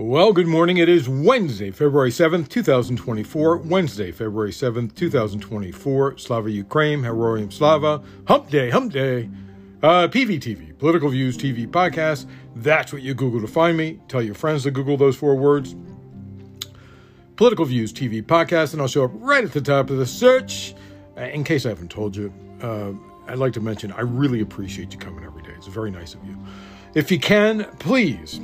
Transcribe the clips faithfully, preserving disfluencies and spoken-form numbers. Well, good morning. It is Wednesday, February seventh, two thousand twenty-four. Wednesday, February seventh, two thousand twenty-four. Slava Ukraine, Heroium Slava. Hump day, hump day. Uh, P V T V, Political Views T V podcast. That's what you Google to find me. Tell your friends to Google those four words. Political Views T V podcast, and I'll show up right at the top of the search. In case I haven't told you, uh, I'd like to mention I really appreciate you coming every day. It's very nice of you. If you can, please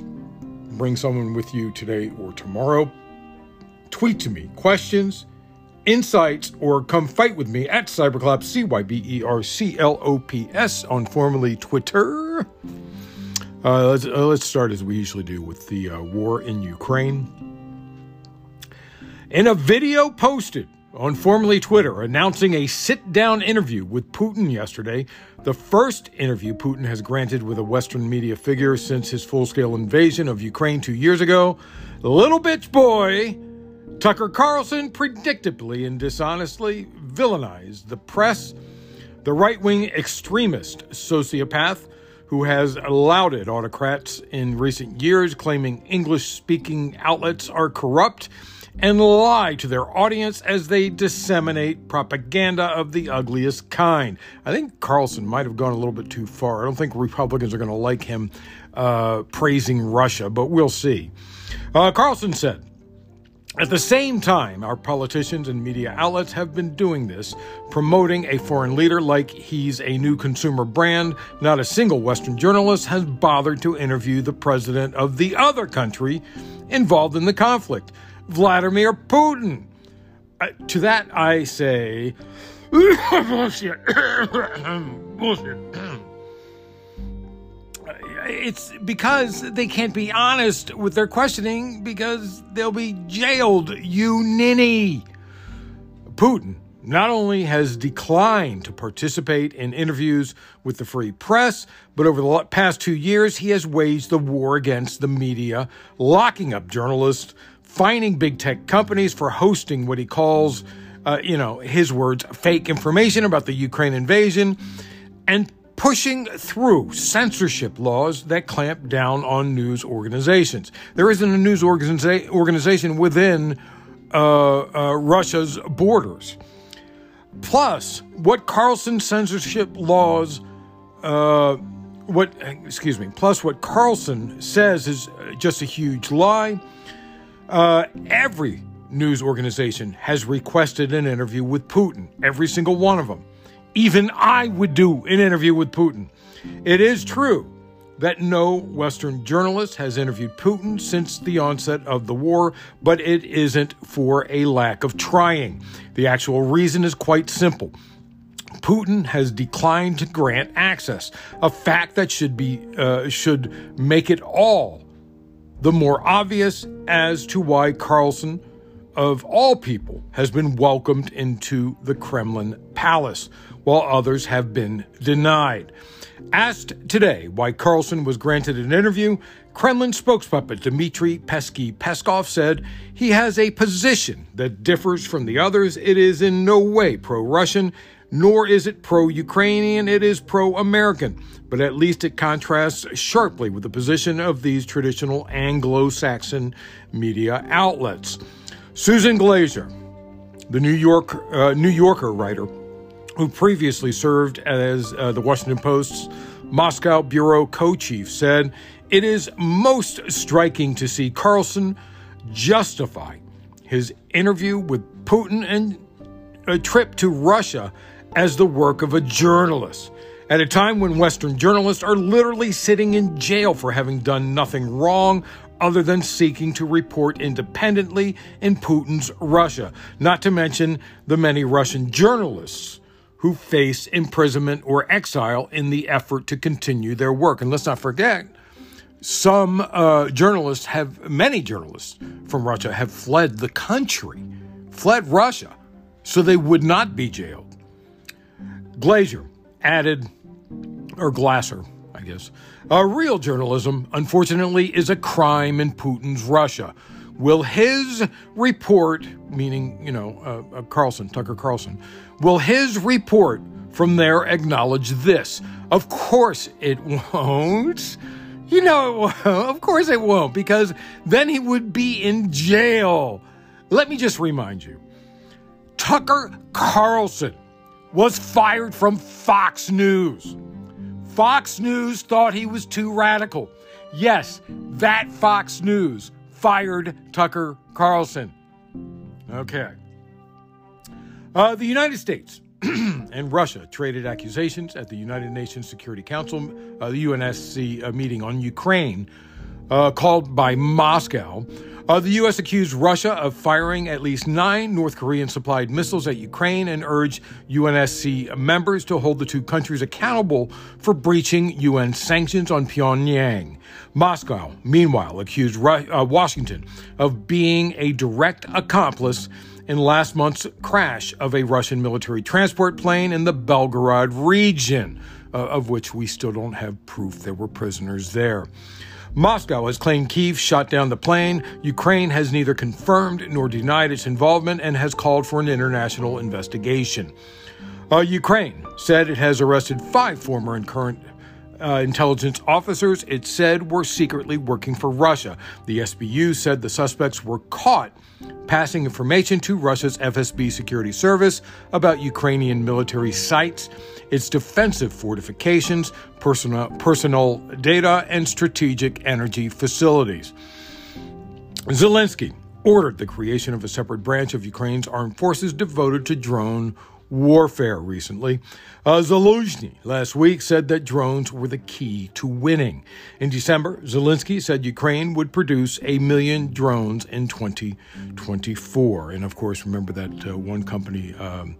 bring someone with you today or tomorrow. Tweet to me questions, insights, or come fight with me at Cyberclops, C Y B E R C L O P S, on formerly Twitter. Uh, let's, uh, let's start as we usually do with the uh, war in Ukraine. In a video posted on formerly Twitter announcing a sit-down interview with Putin yesterday, the first interview Putin has granted with a Western media figure since his full-scale invasion of Ukraine two years ago, little bitch boy Tucker Carlson predictably and dishonestly villainized the press, the right-wing extremist sociopath who has lauded autocrats in recent years, claiming English-speaking outlets are corrupt and lie to their audience as they disseminate propaganda of the ugliest kind. I think Carlson might have gone a little bit too far. I don't think Republicans are going to like him uh, praising Russia, but we'll see. Uh, Carlson said, "At the same time, our politicians and media outlets have been doing this, promoting a foreign leader like he's a new consumer brand. Not a single Western journalist has bothered to interview the president of the other country involved in the conflict, Vladimir Putin." Uh, to that I say, bullshit. Bullshit. It's because they can't be honest with their questioning because they'll be jailed, you ninny. Putin not only has declined to participate in interviews with the free press, but over the past two years, he has waged the war against the media, locking up journalists, fining big tech companies for hosting what he calls, uh, you know, his words, fake information about the Ukraine invasion, and pushing through censorship laws that clamp down on news organizations. There isn't a news organiza- organization within uh, uh, Russia's borders. Plus, what Carlson censorship laws... Uh, what? Excuse me. Plus, what Carlson says is just a huge lie. Uh, every news organization has requested an interview with Putin, every single one of them. Even I would do an interview with Putin. It is true that no Western journalist has interviewed Putin since the onset of the war, but it isn't for a lack of trying. The actual reason is quite simple. Putin has declined to grant access, a fact that should be uh, should make it all the more obvious as to why Carlson, of all people, has been welcomed into the Kremlin palace, while others have been denied. Asked today why Carlson was granted an interview, Kremlin spokespuppet Dmitry Pesky Peskov said he has a position that differs from the others. It is in no way pro-Russian, nor is it pro-Ukrainian, it is pro-American, but at least it contrasts sharply with the position of these traditional Anglo-Saxon media outlets. Susan Glasser, the New York uh, New Yorker writer, who previously served as uh, the Washington Post's Moscow bureau co-chief, said, "It is most striking to see Carlson justify his interview with Putin and a trip to Russia as the work of a journalist, at a time when Western journalists are literally sitting in jail for having done nothing wrong other than seeking to report independently in Putin's Russia, not to mention the many Russian journalists who face imprisonment or exile in the effort to continue their work." And let's not forget, some uh, journalists have, many journalists from Russia have fled the country, fled Russia, so they would not be jailed. Glaser added, or Glasser, I guess, uh, "Real journalism, unfortunately, is a crime in Putin's Russia. Will his report," meaning, you know, uh, uh, Carlson, Tucker Carlson, "will his report from there acknowledge this? Of course it won't. You know it won't. Of course it won't, because then he would be in jail. Let me just remind you, Tucker Carlson was fired from Fox News. Fox News thought he was too radical. Yes, that Fox News fired Tucker Carlson. Okay. Uh, the United States and Russia traded accusations at the United Nations Security Council, uh, the U N S C uh, meeting on Ukraine, uh, called by Moscow. Uh, the U S accused Russia of firing at least nine North Korean-supplied missiles at Ukraine and urged U N S C members to hold the two countries accountable for breaching U N sanctions on Pyongyang. Moscow, meanwhile, accused Ru- uh, Washington of being a direct accomplice in last month's crash of a Russian military transport plane in the Belgorod region, uh, of which we still don't have proof there were prisoners there. Moscow has claimed Kyiv shot down the plane. Ukraine has neither confirmed nor denied its involvement and has called for an international investigation. Uh, Ukraine said it has arrested five former and current Uh, intelligence officers it said were secretly working for Russia. The S B U said the suspects were caught passing information to Russia's F S B security service about Ukrainian military sites, its defensive fortifications, personal, personal data, and strategic energy facilities. Zelensky ordered the creation of a separate branch of Ukraine's armed forces devoted to drone warfare recently. Uh, Zaluzhny last week said that drones were the key to winning. In December, Zelensky said Ukraine would produce a million drones in twenty twenty-four. And of course, remember that uh, one company, um,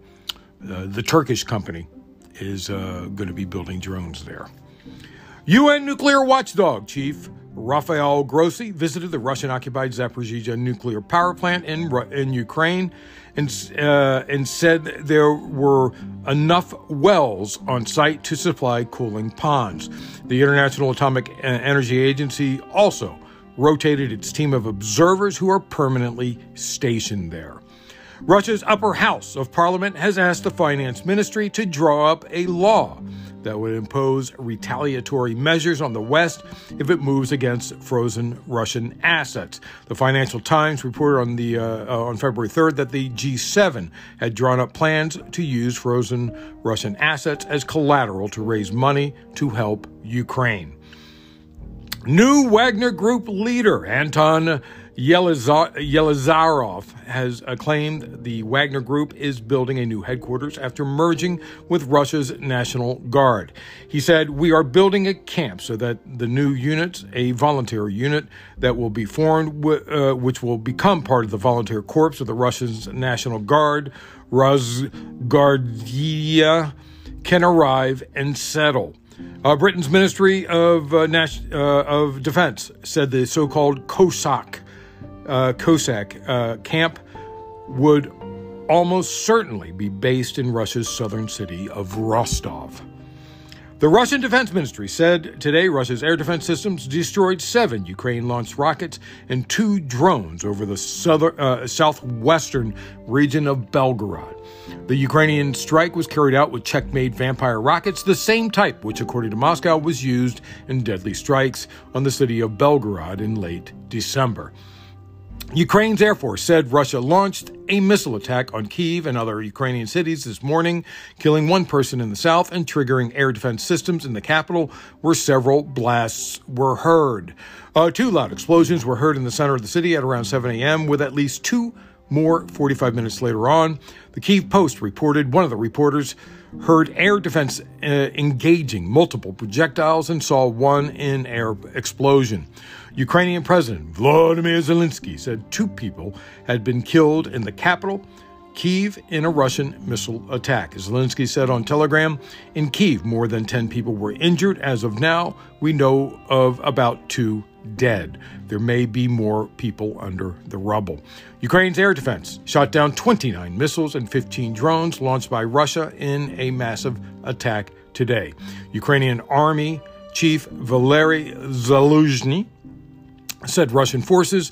uh, the Turkish company, is uh, going to be building drones there. U N nuclear watchdog chief Rafael Grossi visited the Russian-occupied Zaporizhzhia nuclear power plant in in Ukraine and, uh, and said there were enough wells on site to supply cooling ponds. The International Atomic Energy Agency also rotated its team of observers who are permanently stationed there. Russia's upper house of parliament has asked the finance ministry to draw up a law that would impose retaliatory measures on the West if it moves against frozen Russian assets. The Financial Times reported on the uh, uh, on February third that the G seven had drawn up plans to use frozen Russian assets as collateral to raise money to help Ukraine. New Wagner Group leader Anton Yelizarov has claimed the Wagner Group is building a new headquarters after merging with Russia's National Guard. He said, "We are building a camp so that the new units, a volunteer unit that will be formed, uh, which will become part of the volunteer corps of the Russia's National Guard, Rosgardia, can arrive and settle." Uh, Britain's Ministry of, uh, Nas- uh, of Defense said the so-called Cossack Uh, Cossack uh, camp would almost certainly be based in Russia's southern city of Rostov. The Russian Defense Ministry said today Russia's air defense systems destroyed seven Ukraine-launched rockets and two drones over the southern, uh, southwestern region of Belgorod. The Ukrainian strike was carried out with Checkmate Vampire rockets, the same type which, according to Moscow, was used in deadly strikes on the city of Belgorod in late December. Ukraine's Air Force said Russia launched a missile attack on Kyiv and other Ukrainian cities this morning, killing one person in the south and triggering air defense systems in the capital, where several blasts were heard. Uh, two loud explosions were heard in the center of the city at around seven a.m., with at least two more forty-five minutes later on. The Kyiv Post reported one of the reporters heard air defense uh, engaging multiple projectiles and saw one in-air explosion. Ukrainian President Volodymyr Zelensky said two people had been killed in the capital, Kyiv, in a Russian missile attack. As Zelensky said on Telegram, in Kyiv, more than ten people were injured. As of now, we know of about two dead. There may be more people under the rubble. Ukraine's air defense shot down twenty-nine missiles and fifteen drones launched by Russia in a massive attack today. Ukrainian Army Chief Valery Zaluzhny said Russian forces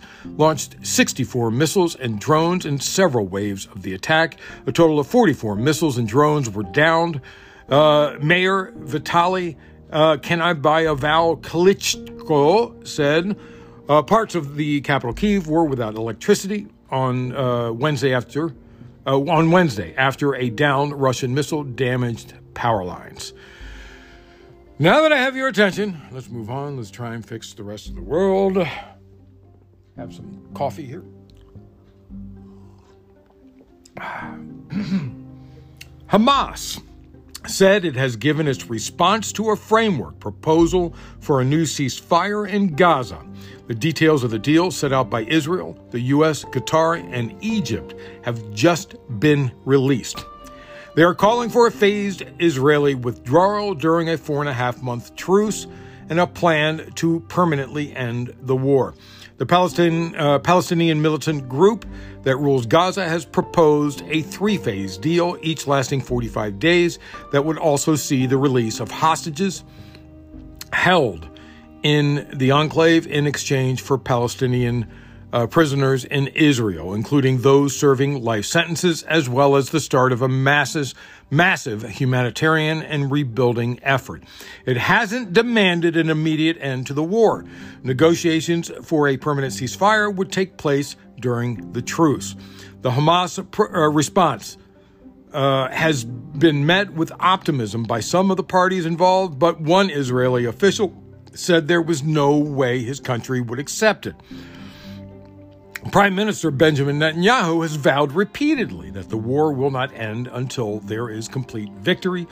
launched sixty-four missiles and drones in several waves of the attack. A total of forty-four missiles and drones were downed. Uh, Mayor Vitali uh, Klitschko Klitschko said uh, parts of the capital Kyiv were without electricity on uh, Wednesday after uh, on Wednesday after a downed Russian missile damaged power lines. Now that I have your attention, let's move on. Let's try and fix the rest of the world. Have some coffee here. Hamas said it has given its response to a framework proposal for a new ceasefire in Gaza. The details of the deal set out by Israel, the U S, Qatar, and Egypt have just been released. They are calling for a phased Israeli withdrawal during a four-and-a-half-month truce and a plan to permanently end the war. The Palestinian, uh, Palestinian militant group that rules Gaza has proposed a three-phase deal, each lasting forty-five days, that would also see the release of hostages held in the enclave in exchange for Palestinian uh, prisoners in Israel, including those serving life sentences, as well as the start of a massive, massive humanitarian and rebuilding effort. It hasn't demanded an immediate end to the war. Negotiations for a permanent ceasefire would take place during the truce. The Hamas pr- uh, response Uh, has been met with optimism by some of the parties involved, but one Israeli official said there was no way his country would accept it. Prime Minister Benjamin Netanyahu has vowed repeatedly that the war will not end until there is complete victory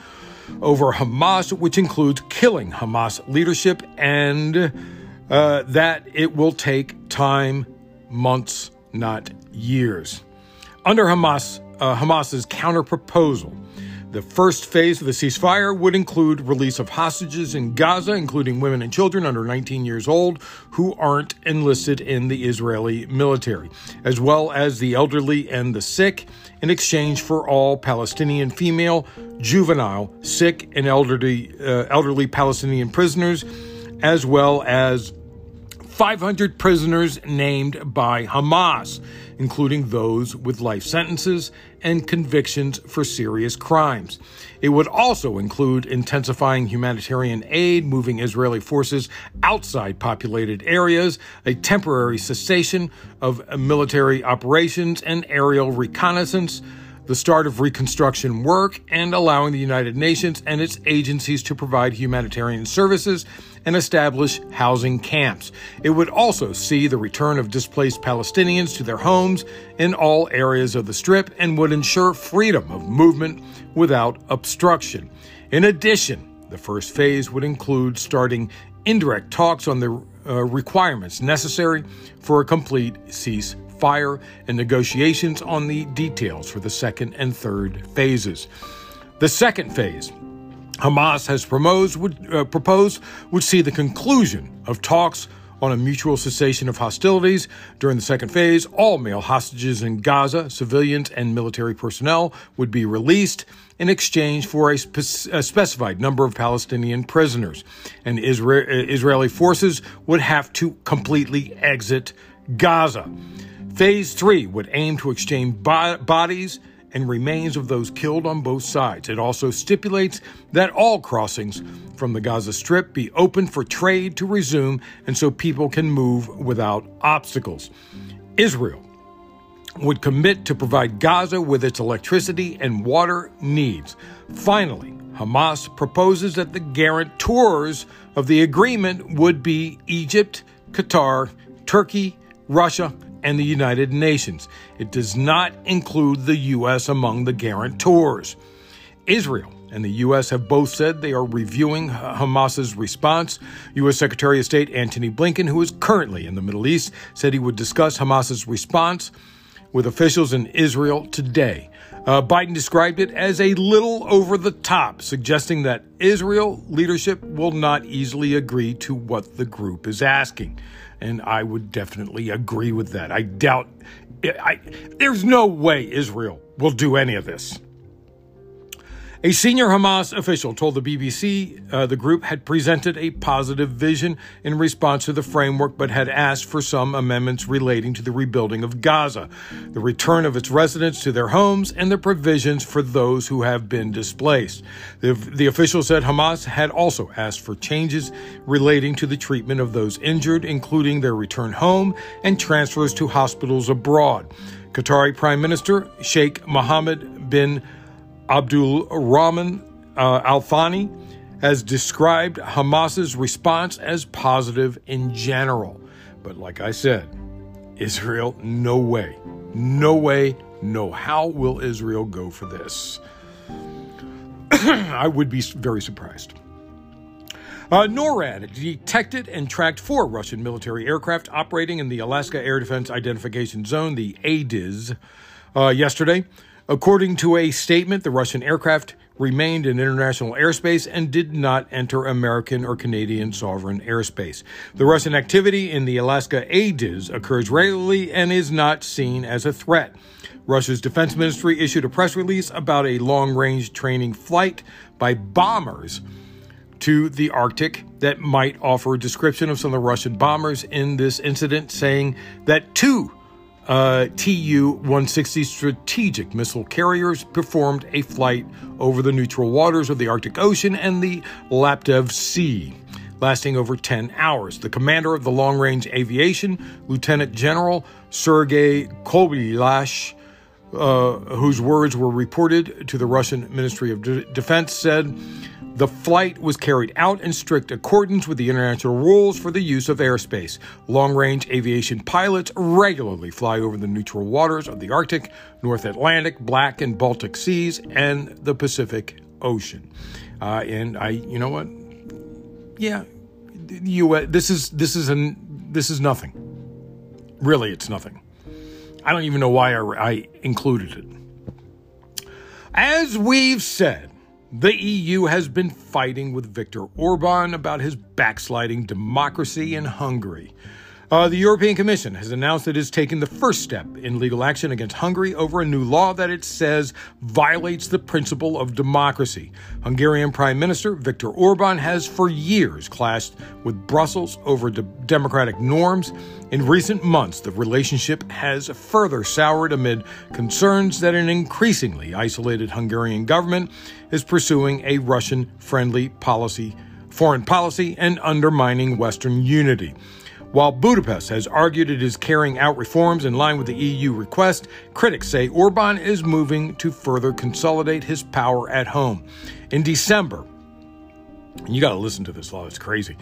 over Hamas, which includes killing Hamas leadership, and uh, that it will take time, months, not years. Under Hamas Uh, Hamas's counter-proposal, the first phase of the ceasefire would include release of hostages in Gaza, including women and children under nineteen years old who aren't enlisted in the Israeli military, as well as the elderly and the sick, in exchange for all Palestinian female, juvenile, sick, and elderly, uh, elderly Palestinian prisoners, as well as five hundred prisoners named by Hamas, including those with life sentences and convictions for serious crimes. It would also include intensifying humanitarian aid, moving Israeli forces outside populated areas, a temporary cessation of military operations and aerial reconnaissance, the start of reconstruction work, and allowing the United Nations and its agencies to provide humanitarian services and establish housing camps. It would also see the return of displaced Palestinians to their homes in all areas of the Strip and would ensure freedom of movement without obstruction. In addition, the first phase would include starting indirect talks on the uh, requirements necessary for a complete ceasefire. Fire and negotiations on the details for the second and third phases. The second phase, Hamas has proposed would, uh, proposed would see the conclusion of talks on a mutual cessation of hostilities. During the second phase, all male hostages in Gaza, civilians and military personnel, would be released in exchange for a, spe- a specified number of Palestinian prisoners. And Isra- Israeli forces would have to completely exit Gaza. Phase three would aim to exchange bodies and remains of those killed on both sides. It also stipulates that all crossings from the Gaza Strip be open for trade to resume, and so people can move without obstacles. Israel would commit to provide Gaza with its electricity and water needs. Finally, Hamas proposes that the guarantors of the agreement would be Egypt, Qatar, Turkey, Russia, and the United Nations. It does not include the U S among the guarantors. Israel and the U S have both said they are reviewing Hamas's response. U S. Secretary of State Antony Blinken, who is currently in the Middle East, said he would discuss Hamas's response with officials in Israel today. Uh, Biden described it as a little over the top, suggesting that Israel leadership will not easily agree to what the group is asking. And I would definitely agree with that. I doubt, I, there's no way Israel will do any of this. A senior Hamas official told the B B C uh, the group had presented a positive vision in response to the framework, but had asked for some amendments relating to the rebuilding of Gaza, the return of its residents to their homes, and the provisions for those who have been displaced. The, the official said Hamas had also asked for changes relating to the treatment of those injured, including their return home and transfers to hospitals abroad. Qatari Prime Minister Sheikh Mohammed bin Abdulrahman uh, Al Thani has described Hamas's response as positive in general. But like I said, Israel, no way, no way, no. How will Israel go for this? I would be very surprised. Uh, NORAD detected and tracked four Russian military aircraft operating in the Alaska Air Defense Identification Zone, the A D I Z, uh, yesterday. According to a statement, the Russian aircraft remained in international airspace and did not enter American or Canadian sovereign airspace. The Russian activity in the Alaska A D I Z occurs regularly and is not seen as a threat. Russia's defense ministry issued a press release about a long-range training flight by bombers to the Arctic that might offer a description of some of the Russian bombers in this incident, saying that two Uh, T U one sixty strategic missile carriers performed a flight over the neutral waters of the Arctic Ocean and the Laptev Sea, lasting over ten hours. The commander of the long-range aviation, Lieutenant General Sergei Kobylash, uh, whose words were reported to the Russian Ministry of De- Defense, said, "The flight was carried out in strict accordance with the international rules for the use of airspace. Long-range aviation pilots regularly fly over the neutral waters of the Arctic, North Atlantic, Black and Baltic Seas, and the Pacific Ocean." Uh, and I, you know what? Yeah, the U S, this is this is an this is nothing. Really, it's nothing. I don't even know why I, I included it. As we've said, the E U has been fighting with Viktor Orbán about his backsliding democracy in Hungary. Uh, the European Commission has announced it has taken the first step in legal action against Hungary over a new law that it says violates the principle of democracy. Hungarian Prime Minister Viktor Orbán has for years clashed with Brussels over de- democratic norms. In recent months, the relationship has further soured amid concerns that an increasingly isolated Hungarian government is pursuing a Russian-friendly policy, foreign policy, and undermining Western unity. While Budapest has argued it is carrying out reforms in line with the E U request, critics say Orbán is moving to further consolidate his power at home. In December, and you got to listen to this law, it's crazy.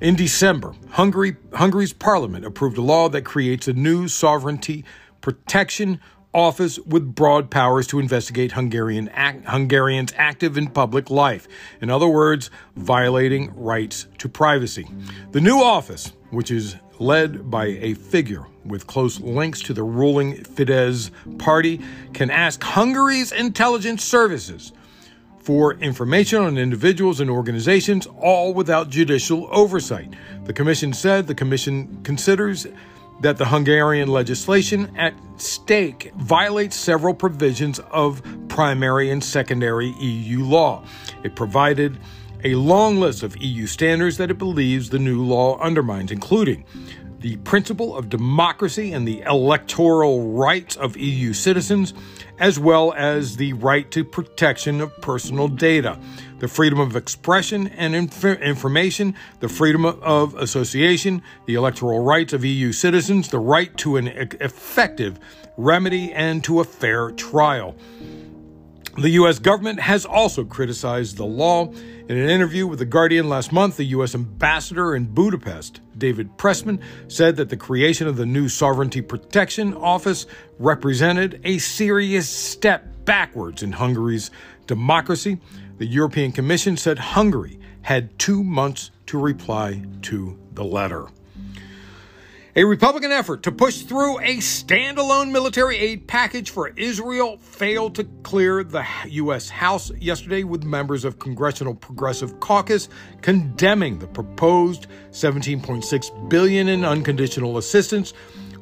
In December, Hungary, Hungary's parliament approved a law that creates a new sovereignty protection office with broad powers to investigate Hungarian act, Hungarians active in public life. In other words, violating rights to privacy. The new office, which is led by a figure with close links to the ruling Fidesz party, can ask Hungary's intelligence services for information on individuals and organizations, all without judicial oversight. The Commission said the Commission considers that the Hungarian legislation at stake violates several provisions of primary and secondary E U law. It provided a long list of E U standards that it believes the new law undermines, including the principle of democracy and the electoral rights of E U citizens, as well as the right to protection of personal data, the freedom of expression and inf- information, the freedom of association, the electoral rights of E U citizens, the right to an e- effective remedy and to a fair trial. The U S government has also criticized the law. In an interview with The Guardian last month, the U S ambassador in Budapest, David Pressman, said that the creation of the new Sovereignty Protection Office represented a serious step backwards in Hungary's democracy. The European Commission said Hungary had two months to reply to the letter. A Republican effort to push through a standalone military aid package for Israel failed to clear the U S House yesterday, with members of Congressional Progressive Caucus condemning the proposed seventeen point six billion dollars in unconditional assistance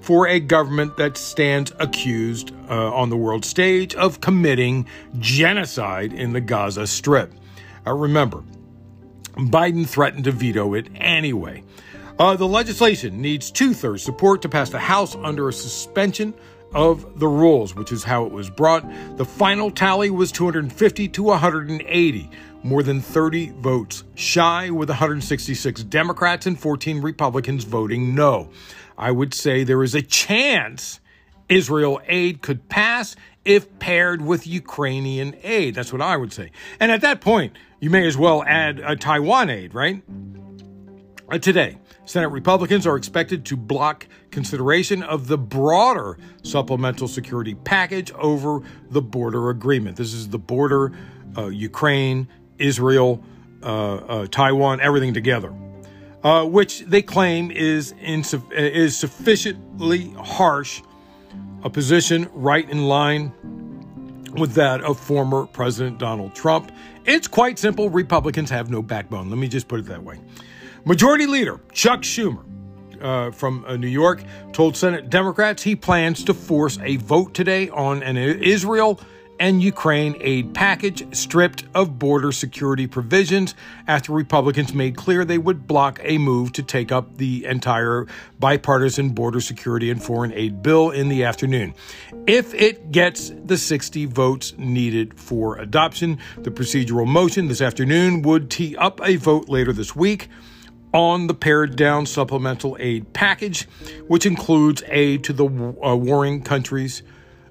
for a government that stands accused uh, on the world stage of committing genocide in the Gaza Strip. Uh, remember, Biden threatened to veto it anyway. Uh, the legislation needs two-thirds support to pass the House under a suspension of the rules, which is how it was brought. The final tally was two hundred fifty to one hundred eighty, more than thirty votes shy, with one hundred sixty-six Democrats and fourteen Republicans voting no. I would say there is a chance Israel aid could pass if paired with Ukrainian aid. That's what I would say. And at that point, you may as well add a Taiwan aid, right? Uh, today, Senate Republicans are expected to block consideration of the broader supplemental security package over the border agreement. This is the border, uh, Ukraine, Israel, uh, uh, Taiwan, everything together, uh, which they claim is insu- is sufficiently harsh, a position right in line with that of former President Donald Trump. It's quite simple. Republicans have no backbone. Let me just put it that way. Majority Leader Chuck Schumer uh, from uh, New York told Senate Democrats he plans to force a vote today on an Israel and Ukraine aid package stripped of border security provisions after Republicans made clear they would block a move to take up the entire bipartisan border security and foreign aid bill in the afternoon. If it gets the sixty votes needed for adoption, the procedural motion this afternoon would tee up a vote later this week on the pared-down supplemental aid package, which includes aid to the uh, warring countries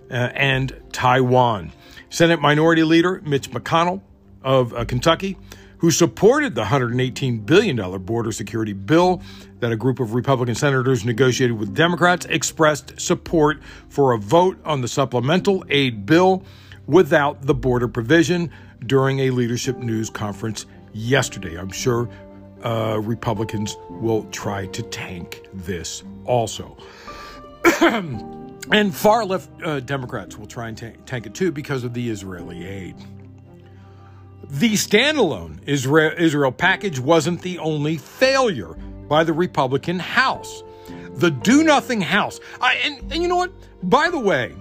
uh, and Taiwan. Senate Minority Leader Mitch McConnell of uh, Kentucky, who supported the one hundred eighteen billion dollars border security bill that a group of Republican senators negotiated with Democrats, expressed support for a vote on the supplemental aid bill without the border provision during a leadership news conference yesterday. I'm sure Uh, Republicans will try to tank this also. And far-left uh, Democrats will try and ta- tank it too because of the Israeli aid. The standalone Israel-, Israel package wasn't the only failure by the Republican House. The do-nothing House. I, and, and you know what? By the way,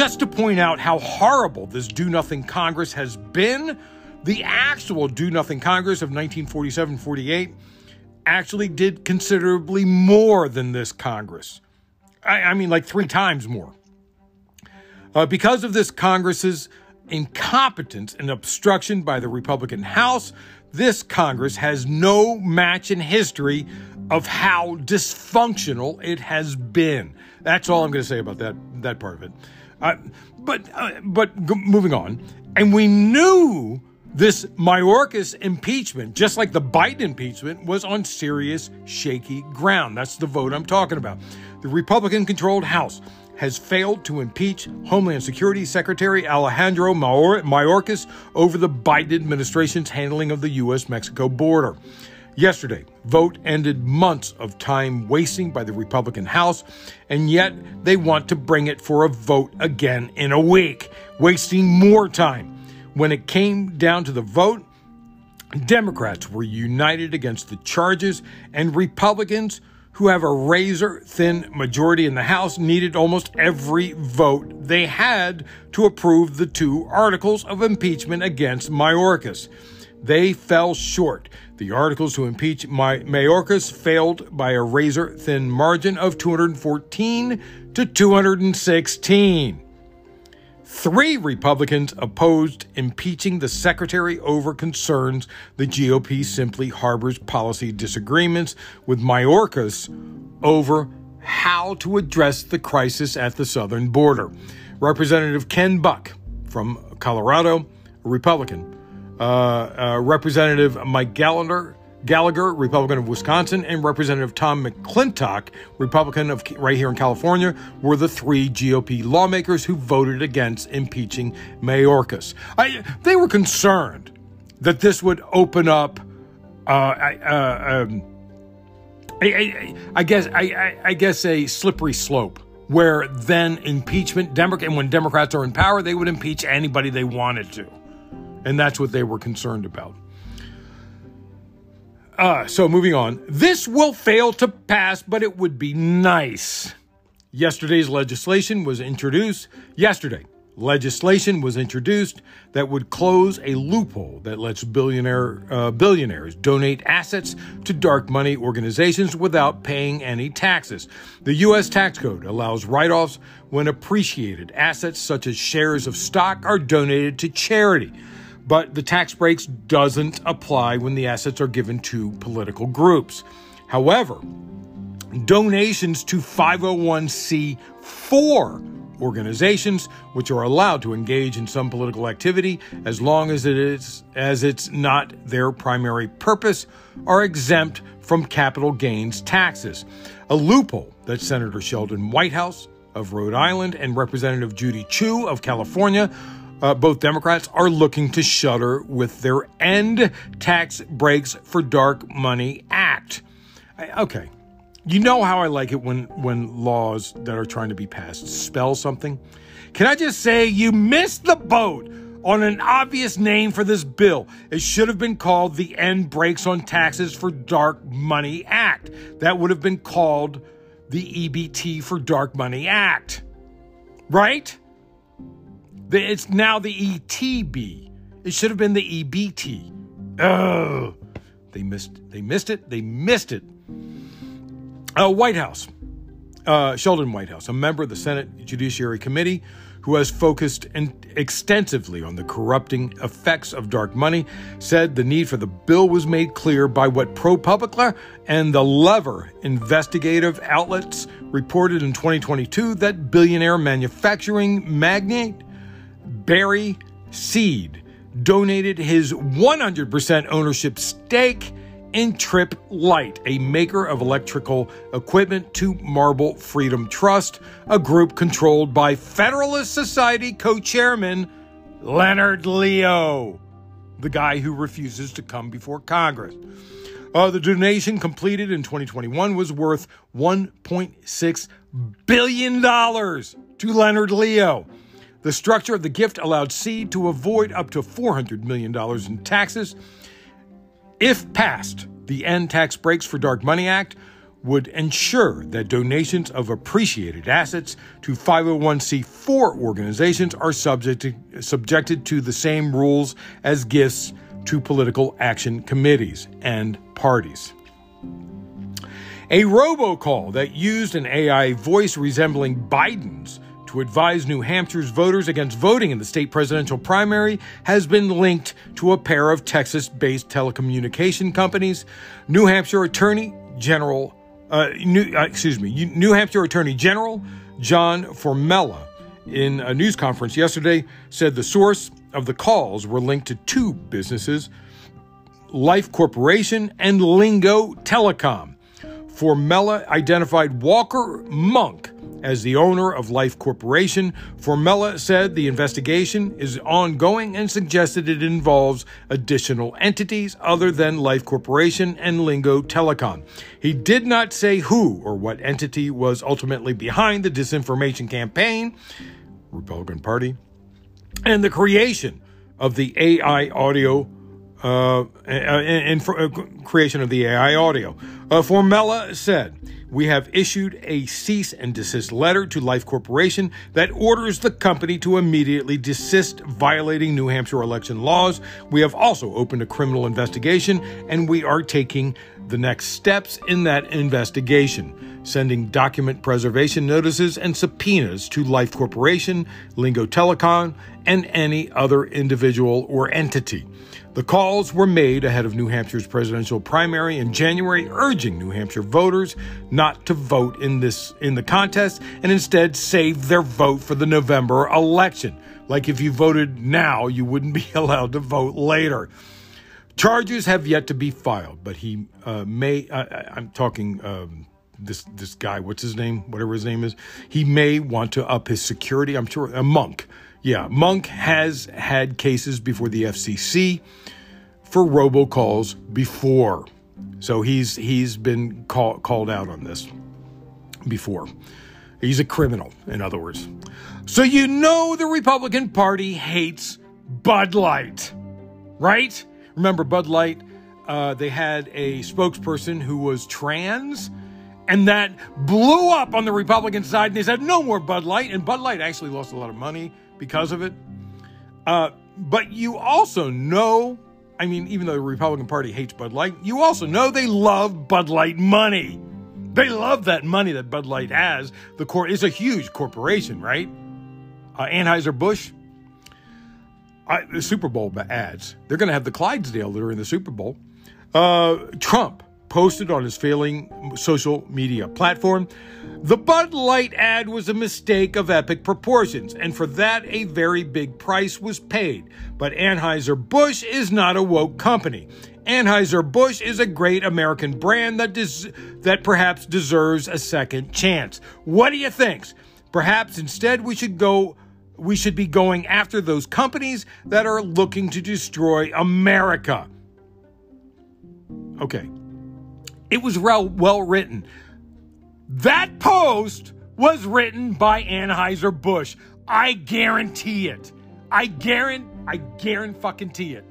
just to point out how horrible this do-nothing Congress has been, the actual do-nothing Congress of nineteen forty-seven forty-eight actually did considerably more than this Congress. I, I mean, like three times more. Uh, because of this Congress's incompetence and obstruction by the Republican House, this Congress has no match in history of how dysfunctional it has been. That's all I'm going to say about that that part of it. Uh, but uh, but g- moving on, and we knew this Mayorkas impeachment, just like the Biden impeachment, was on serious, shaky ground. That's the vote I'm talking about. The Republican-controlled House has failed to impeach Homeland Security Secretary Alejandro Mayorkas over the Biden administration's handling of the U S Mexico border. Yesterday, vote ended months of time wasting by the Republican House, and yet they want to bring it for a vote again in a week, wasting more time. When it came down to the vote, Democrats were united against the charges, and Republicans, who have a razor-thin majority in the House, needed almost every vote they had to approve the two articles of impeachment against Mayorkas. They fell short. The articles to impeach Mayorkas failed by a razor-thin margin of two hundred fourteen to two hundred sixteen. Three Republicans opposed impeaching the secretary over concerns the G O P simply harbors policy disagreements with Mayorkas over how to address the crisis at the southern border. Representative Ken Buck from Colorado, a Republican, uh, uh, Representative Mike Gallagher, Gallagher, Republican of Wisconsin, and Representative Tom McClintock, Republican of right here in California, were the three G O P lawmakers who voted against impeaching Mayorkas. I, they were concerned that this would open up, uh, uh, um, I, I, I guess, I, I, I guess, a slippery slope where then impeachment, Democrat, and when Democrats are in power, they would impeach anybody they wanted to, and that's what they were concerned about. Uh, so moving on, this will fail to pass, but it would be nice. Yesterday's legislation was introduced. Yesterday, legislation was introduced that would close a loophole that lets billionaire, uh, billionaires donate assets to dark money organizations without paying any taxes. The U S tax code allows write-offs when appreciated assets such as shares of stock are donated to charity. But the tax breaks doesn't apply when the assets are given to political groups. However, donations to five oh one c four organizations, which are allowed to engage in some political activity as long as it is as it's not their primary purpose, are exempt from capital gains taxes. A loophole that Senator Sheldon Whitehouse of Rhode Island and Representative Judy Chu of California, Uh, both Democrats, are looking to shutter with their End Tax Breaks for Dark Money Act. I, okay, you know how I like it when, when laws that are trying to be passed spell something. Can I just say you missed the boat on an obvious name for this bill? It should have been called the End Breaks on Taxes for Dark Money Act. That would have been called the E B T for Dark Money Act, right? It's now the E T B. It should have been the E B T. Oh, they missed. They missed it. They missed it. Uh, White House, uh, Sheldon Whitehouse, a member of the Senate Judiciary Committee, who has focused extensively on the corrupting effects of dark money, said the need for the bill was made clear by what ProPublica and the Lever investigative outlets reported in twenty twenty-two that billionaire manufacturing magnate Barry Seed donated his one hundred percent ownership stake in Trip Light, a maker of electrical equipment, to Marble Freedom Trust, a group controlled by Federalist Society co-chairman Leonard Leo, the guy who refuses to come before Congress. Uh, the donation completed in twenty twenty-one was worth one point six billion dollars to Leonard Leo. The structure of the gift allowed Seed to avoid up to four hundred million dollars in taxes. If passed, the End Tax Breaks for Dark Money Act would ensure that donations of appreciated assets to five oh one c four organizations are subject to, subjected to the same rules as gifts to political action committees and parties. A robocall that used an A I voice resembling Biden's to advise New Hampshire's voters against voting in the state presidential primary has been linked to a pair of Texas-based telecommunication companies. New Hampshire Attorney General, uh, New, uh, excuse me, New Hampshire Attorney General John Formella, in a news conference yesterday, said the source of the calls were linked to two businesses, Life Corporation and Lingo Telecom. Formella identified Walker Monk as the owner of Life Corporation. Formella said the investigation is ongoing and suggested it involves additional entities other than Life Corporation and Lingo Telecom. He did not say who or what entity was ultimately behind the disinformation campaign, Republican Party, and the creation of the AI audio Uh, and for, uh, creation of the A I audio. Uh, Formella said, "We have issued a cease and desist letter to Life Corporation that orders the company to immediately desist violating New Hampshire election laws. We have also opened a criminal investigation, and we are taking the next steps in that investigation, sending document preservation notices and subpoenas to Life Corporation, Lingo Telecom, and any other individual or entity." The calls were made ahead of New Hampshire's presidential primary in January, urging New Hampshire voters not to vote in this in the contest and instead save their vote for the November election. Like if you voted now, you wouldn't be allowed to vote later. Charges have yet to be filed, but he uh, may, uh, I'm talking um, this this guy, what's his name, whatever his name is, he may want to up his security, I'm sure, a monk. Yeah, Monk has had cases before the F C C for robocalls before. So he's he's been call, called out on this before. He's a criminal, in other words. So you know the Republican Party hates Bud Light, right? Remember Bud Light, uh, they had a spokesperson who was trans, And that blew up on the Republican side. And they said, no more Bud Light. And Bud Light actually lost a lot of money because of it. Uh, but you also know, I mean, even though the Republican Party hates Bud Light, you also know they love Bud Light money. They love that money that Bud Light has. The cor- It's a huge corporation, right? Uh, Anheuser-Busch. Uh, the Super Bowl ads. They're going to have the Clydesdale that are in the Super Bowl. Uh, Trump posted on his failing social media platform, the Bud Light ad was a mistake of epic proportions, and for that a very big price was paid. But Anheuser-Busch is not a woke company. Anheuser-Busch is a great American brand that des- that perhaps deserves a second chance. What do you think? Perhaps instead we should go... We should be going after those companies that are looking to destroy America. Okay. It was well written. That post was written by Anheuser-Busch. I guarantee it. I guarantee, I guarantee fucking tee it.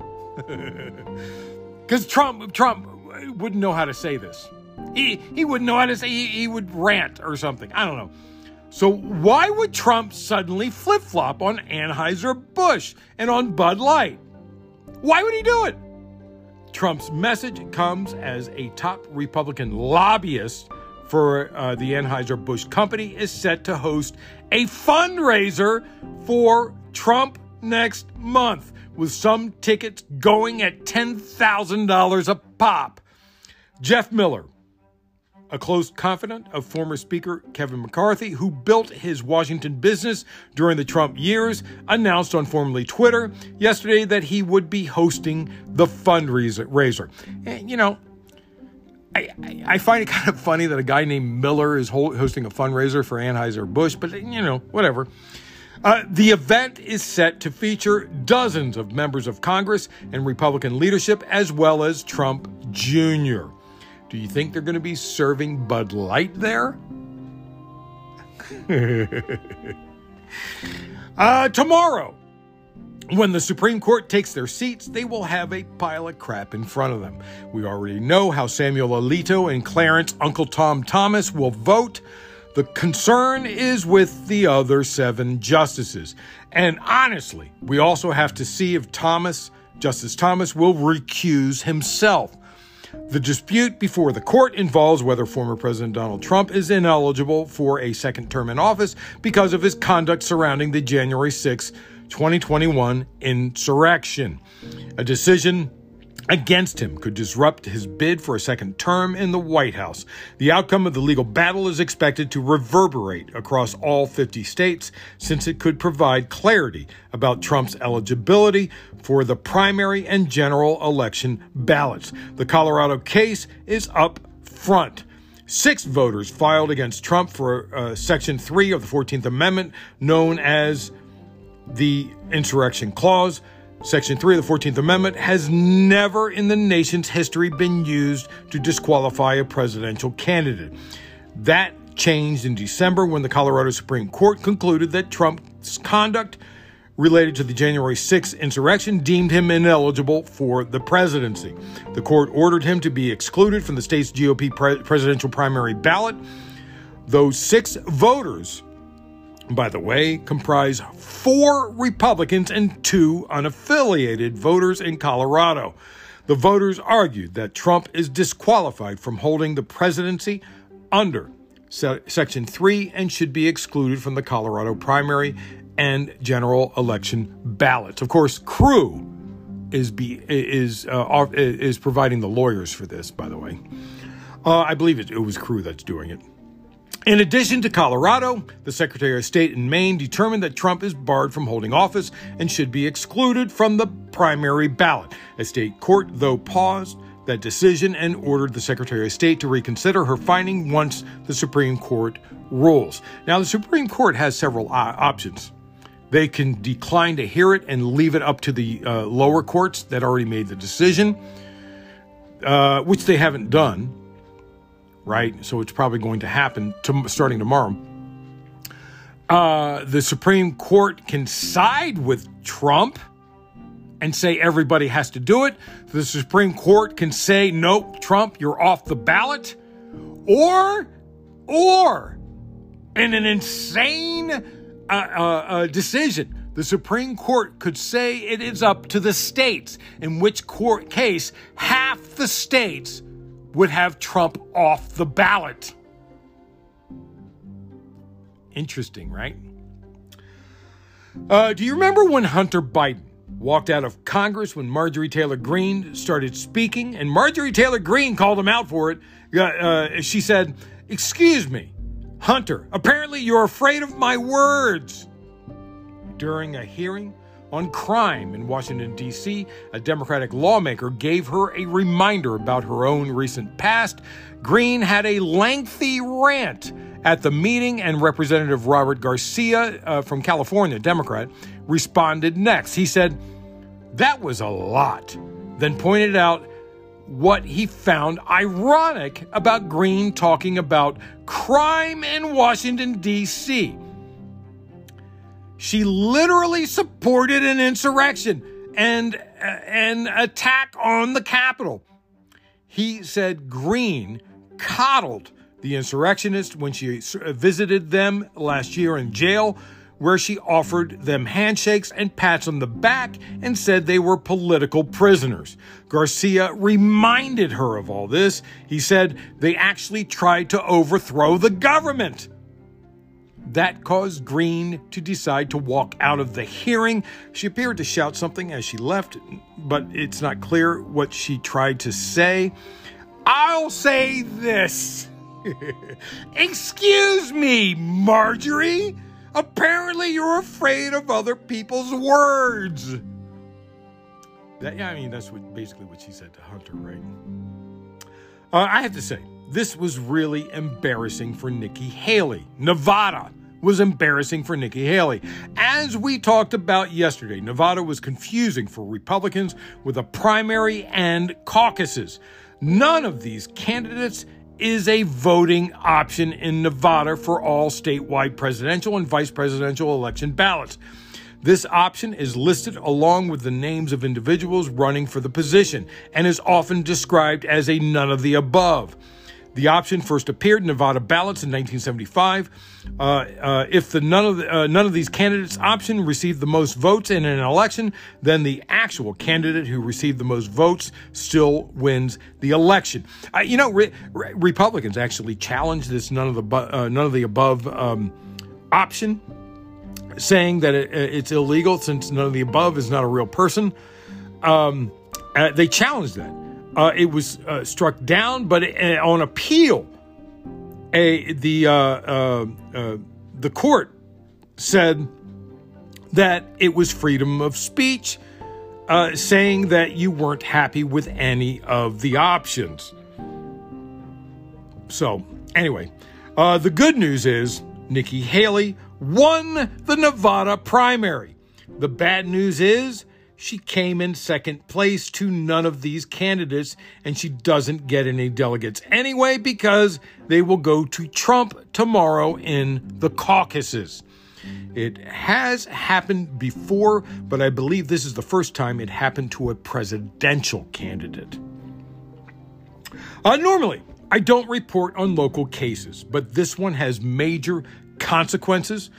Because Trump, Trump wouldn't know how to say this. He, he wouldn't know how to say, he, he would rant or something. I don't know. So why would Trump suddenly flip-flop on Anheuser-Busch and on Bud Light? Why would he do it? Trump's message comes as a top Republican lobbyist for uh, the Anheuser-Busch company is set to host a fundraiser for Trump next month, with some tickets going at ten thousand dollars a pop. Jeff Miller, a close confidant of former Speaker Kevin McCarthy, who built his Washington business during the Trump years, announced on formerly Twitter yesterday that he would be hosting the fundraiser. And, you know, I, I, I find it kind of funny that a guy named Miller is hosting a fundraiser for Anheuser-Busch, but, you know, whatever. Uh, the event is set to feature dozens of members of Congress and Republican leadership, as well as Trump Junior Do you think they're going to be serving Bud Light there? uh, tomorrow, when the Supreme Court takes their seats, they will have a pile of crap in front of them. We already know how Samuel Alito and Clarence Uncle Tom Thomas will vote. The concern is with the other seven justices. And honestly, we also have to see if Thomas, Justice Thomas, will recuse himself. The dispute before the court involves whether former President Donald Trump is ineligible for a second term in office because of his conduct surrounding the January sixth, twenty twenty-one insurrection. A decision against him could disrupt his bid for a second term in the White House. The outcome of the legal battle is expected to reverberate across all fifty states, since it could provide clarity about Trump's eligibility for the primary and general election ballots. The Colorado case is up front. Six voters filed against Trump for uh, Section three of the fourteenth Amendment, known as the Insurrection Clause. Section three of the fourteenth Amendment has never in the nation's history been used to disqualify a presidential candidate. That changed in December when the Colorado Supreme Court concluded that Trump's conduct related to the January sixth insurrection deemed him ineligible for the presidency. The court ordered him to be excluded from the state's G O P pre- presidential primary ballot. Those six voters, by the way, comprise four Republicans and two unaffiliated voters in Colorado. The voters argued that Trump is disqualified from holding the presidency under Section three and should be excluded from the Colorado primary and general election ballots. Of course, Crew is be, is uh, is providing the lawyers for this, by the way. Uh, I believe it, it was Crew that's doing it. In addition to Colorado, the Secretary of State in Maine determined that Trump is barred from holding office and should be excluded from the primary ballot. A state court, though, paused that decision and ordered the Secretary of State to reconsider her finding once the Supreme Court rules. Now, the Supreme Court has several options. They can decline to hear it and leave it up to the uh, lower courts that already made the decision, uh, which they haven't done. Right, so it's probably going to happen to, starting tomorrow. Uh, the Supreme Court can side with Trump and say everybody has to do it. The Supreme Court can say, nope, Trump, you're off the ballot. Or or in an insane uh, uh, uh, decision, the Supreme Court could say it is up to the states, in which court case half the states would have Trump off the ballot. Interesting, right? Uh, do you remember when Hunter Biden walked out of Congress when Marjorie Taylor Greene started speaking? And Marjorie Taylor Greene called him out for it. Uh, uh, she said, "Excuse me, Hunter, apparently you're afraid of my words." During a hearing on crime in Washington, D C, a Democratic lawmaker gave her a reminder about her own recent past. Greene had a lengthy rant at the meeting, and Representative Robert Garcia uh, from California, Democrat, responded next. He said, "That was a lot," then pointed out what he found ironic about Greene talking about crime in Washington, D C. She literally supported an insurrection and uh, an attack on the Capitol. He said Greene coddled the insurrectionists when she visited them last year in jail, where she offered them handshakes and pats on the back and said they were political prisoners. Garcia reminded her of all this. He said they actually tried to overthrow the government. That caused Greene to decide to walk out of the hearing. She appeared to shout something as she left, but it's not clear what she tried to say. I'll say this. "Excuse me, Marjorie. Apparently you're afraid of other people's words." That, yeah, I mean, that's what, basically what she said to Hunter, right? Uh, I have to say, this was really embarrassing for Nikki Haley. Nevada was embarrassing for Nikki Haley. As we talked about yesterday, Nevada was confusing for Republicans with a primary and caucuses. None of these candidates is a voting option in Nevada for all statewide presidential and vice presidential election ballots. This option is listed along with the names of individuals running for the position and is often described as a none of the above. The option first appeared in Nevada ballots in nineteen seventy-five. Uh, uh, if the none of the, uh, none of these candidates option received the most votes in an election, then the actual candidate who received the most votes still wins the election. Uh, you know, re- re- Republicans actually challenged this none of the bu- uh, none of the above um, option, saying that it, it's illegal since none of the above is not a real person. Um, uh, they challenged that. Uh, it was uh, struck down, but it, uh, on appeal, a, the uh, uh, uh, the court said that it was freedom of speech, uh, saying that you weren't happy with any of the options. So anyway, uh, the good news is Nikki Haley won the Nevada primary. The bad news is she came in second place to none of these candidates, and she doesn't get any delegates anyway because they will go to Trump tomorrow in the caucuses. It has happened before, but I believe this is the first time it happened to a presidential candidate. Uh, normally, I don't report on local cases, but this one has major consequences.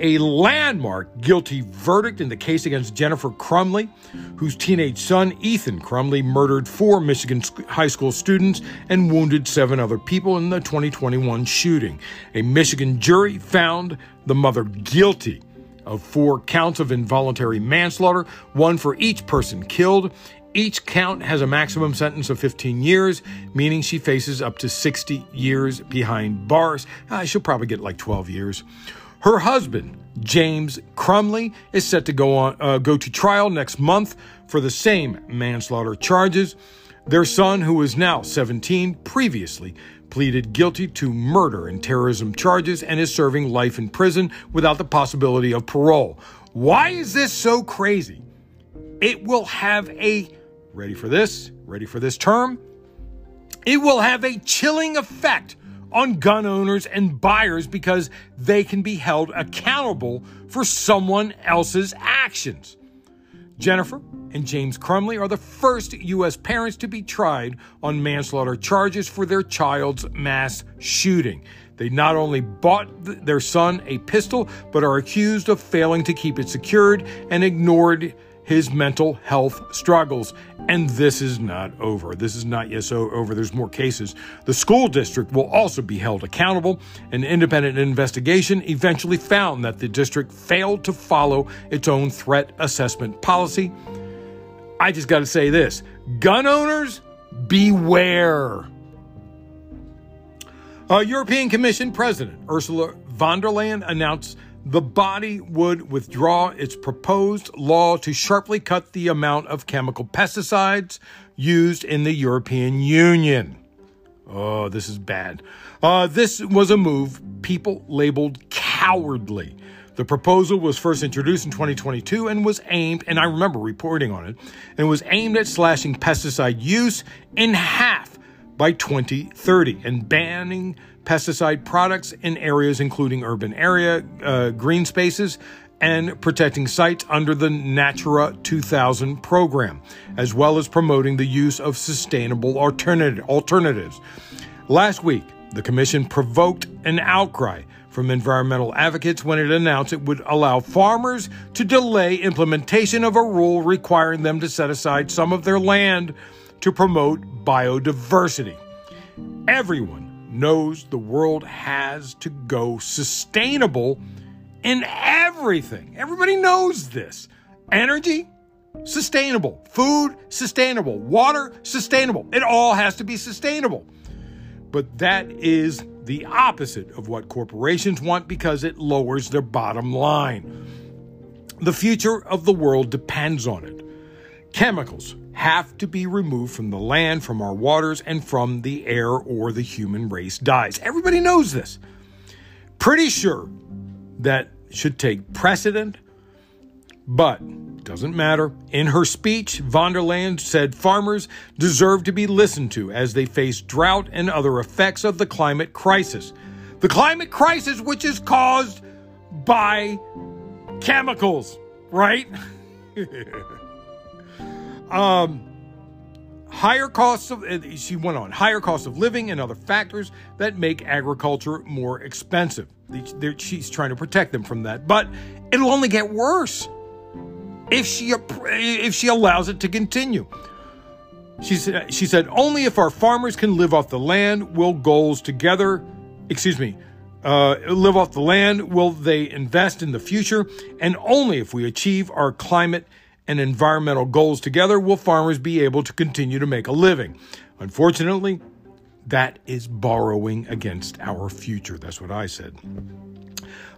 A landmark guilty verdict in the case against Jennifer Crumley, whose teenage son, Ethan Crumley, murdered four Michigan high school students and wounded seven other people in the twenty twenty-one shooting. A Michigan jury found the mother guilty of four counts of involuntary manslaughter, one for each person killed. Each count has a maximum sentence of fifteen years, meaning she faces up to sixty years behind bars. Uh, she'll probably get like twelve years. Her husband, James Crumley, is set to go on uh, go to trial next month for the same manslaughter charges. Their son, who is now seventeen, previously pleaded guilty to murder and terrorism charges and is serving life in prison without the possibility of parole. Why is this so crazy? It will have a Ready for this? Ready for this term? It will have a chilling effect on gun owners and buyers because they can be held accountable for someone else's actions. Jennifer and James Crumley are the first U S parents to be tried on manslaughter charges for their child's mass shooting. They not only bought th- their son a pistol, but are accused of failing to keep it secured and ignored his mental health struggles. And this is not over. This is not yet so over. There's more cases. The school district will also be held accountable. An independent investigation eventually found that the district failed to follow its own threat assessment policy. I just got to say this. Gun owners, beware. A European Commission President Ursula von der Leyen announced the body would withdraw its proposed law to sharply cut the amount of chemical pesticides used in the European Union. Oh, this is bad. Uh, this was a move people labeled cowardly. The proposal was first introduced in twenty twenty-two and was aimed, and I remember reporting on it, and was aimed at slashing pesticide use in half by twenty thirty and banning pesticide products in areas including urban area, uh, green spaces, and protecting sites under the Natura two thousand program, as well as promoting the use of sustainable alternative alternatives. Last week, the Commission provoked an outcry from environmental advocates when it announced it would allow farmers to delay implementation of a rule requiring them to set aside some of their land to promote biodiversity. Everyone knows the world has to go sustainable in everything. Everybody knows this. Energy, sustainable. Food, sustainable. Water, sustainable. It all has to be sustainable. But that is the opposite of what corporations want because it lowers their bottom line. The future of the world depends on it. Chemicals have to be removed from the land, from our waters, and from the air, or the human race dies. Everybody knows this. Pretty sure that should take precedent, but doesn't matter. In her speech, von der Leyen said farmers deserve to be listened to as they face drought and other effects of the climate crisis. The climate crisis, which is caused by chemicals, right? Um, higher costs of, she went on, higher costs of living and other factors that make agriculture more expensive. They're, she's trying to protect them from that, but it'll only get worse if she, if she allows it to continue. She said, she said, only if our farmers can live off the land will goals together, excuse me, uh, live off the land will they invest in the future, and only if we achieve our climate and environmental goals together will farmers be able to continue to make a living. Unfortunately, that is borrowing against our future. That's what I said.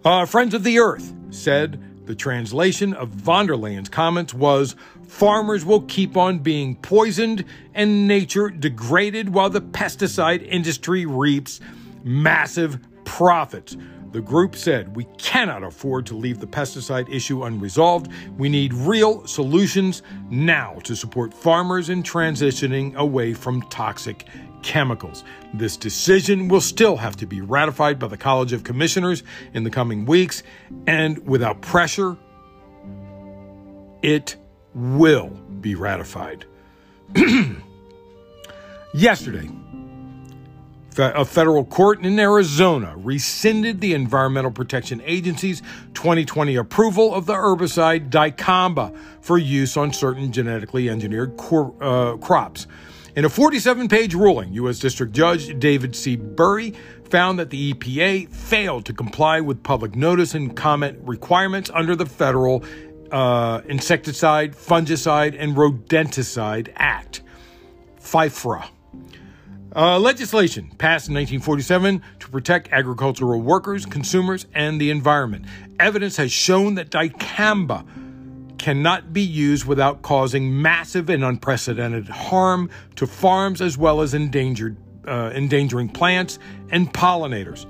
Uh, Friends of the Earth said the translation of von der Leyen's comments was, farmers will keep on being poisoned and nature degraded while the pesticide industry reaps massive profits. The group said, we cannot afford to leave the pesticide issue unresolved. We need real solutions now to support farmers in transitioning away from toxic chemicals. This decision will still have to be ratified by the College of Commissioners in the coming weeks, and without pressure, it will be ratified. Yesterday, a federal court in Arizona rescinded the Environmental Protection Agency's twenty twenty approval of the herbicide dicamba for use on certain genetically engineered cor- uh, crops. In a forty-seven page ruling, U S District Judge David C. Burry found that the E P A failed to comply with public notice and comment requirements under the Federal uh, Insecticide, Fungicide, and Rodenticide Act, FIFRA. Uh, legislation passed in nineteen forty-seven to protect agricultural workers, consumers, and the environment. Evidence has shown that dicamba cannot be used without causing massive and unprecedented harm to farms as well as endangered, uh, endangering plants and pollinators.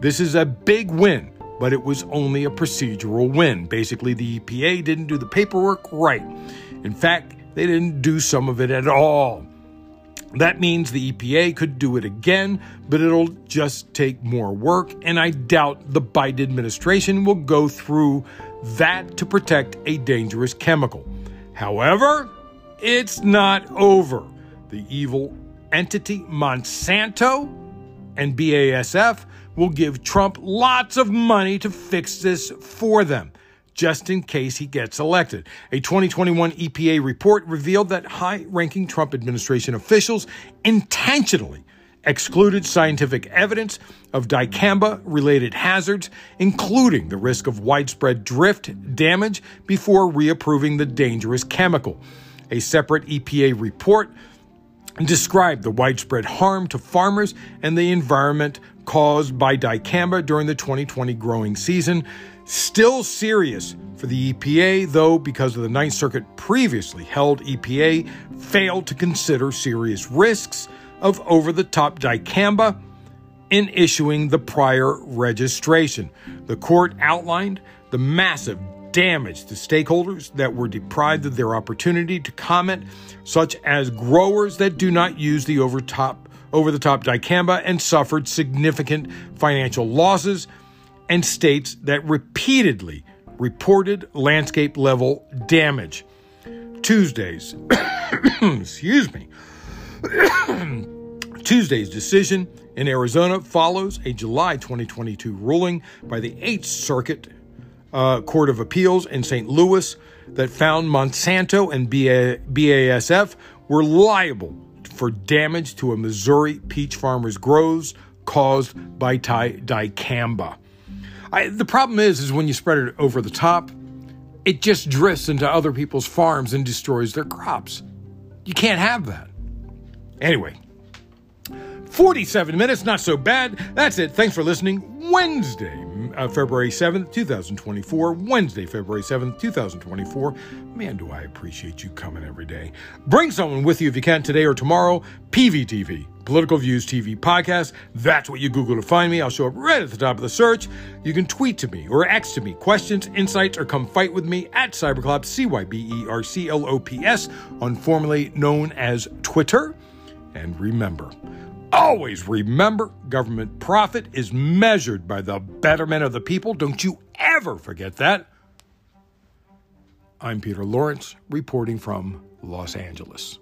This is a big win, but it was only a procedural win. Basically, the E P A didn't do the paperwork right. In fact, they didn't do some of it at all. That means the E P A could do it again, but it'll just take more work, and I doubt the Biden administration will go through that to protect a dangerous chemical. However, it's not over. The evil entity Monsanto and B A S F will give Trump lots of money to fix this for them, just in case he gets elected. A twenty twenty-one E P A report revealed that high-ranking Trump administration officials intentionally excluded scientific evidence of dicamba-related hazards, including the risk of widespread drift damage, before reapproving the dangerous chemical. A separate E P A report described the widespread harm to farmers and the environment caused by dicamba during the twenty twenty growing season. Still serious for the E P A, though, because of the Ninth Circuit previously held E P A failed to consider serious risks of over-the-top dicamba in issuing the prior registration. The court outlined the massive damage to stakeholders that were deprived of their opportunity to comment, such as growers that do not use the over-top, over-the-top dicamba and suffered significant financial losses, and states that repeatedly reported landscape-level damage. Tuesday's, excuse me, Tuesday's decision in Arizona follows a July twenty twenty-two ruling by the Eighth Circuit uh, Court of Appeals in Saint Louis that found Monsanto and B A S F were liable for damage to a Missouri peach farmer's groves caused by dicamba. I, the problem is, is when you spread it over the top, it just drifts into other people's farms and destroys their crops. You can't have that. Anyway, forty-seven minutes, not so bad. That's it. Thanks for listening. Wednesday, uh, February seventh, twenty twenty-four. Wednesday, February seventh, twenty twenty-four. Man, do I appreciate you coming every day. Bring someone with you if you can today or tomorrow. P V T V, Political Views T V Podcast. That's what you Google to find me. I'll show up right at the top of the search. You can tweet to me or X to me questions, insights, or come fight with me at Cyberclops, C Y B E R C L O P S, on formerly known as Twitter. And remember, always remember, government profit is measured by the betterment of the people. Don't you ever forget that. I'm Peter Lawrence, reporting from Los Angeles.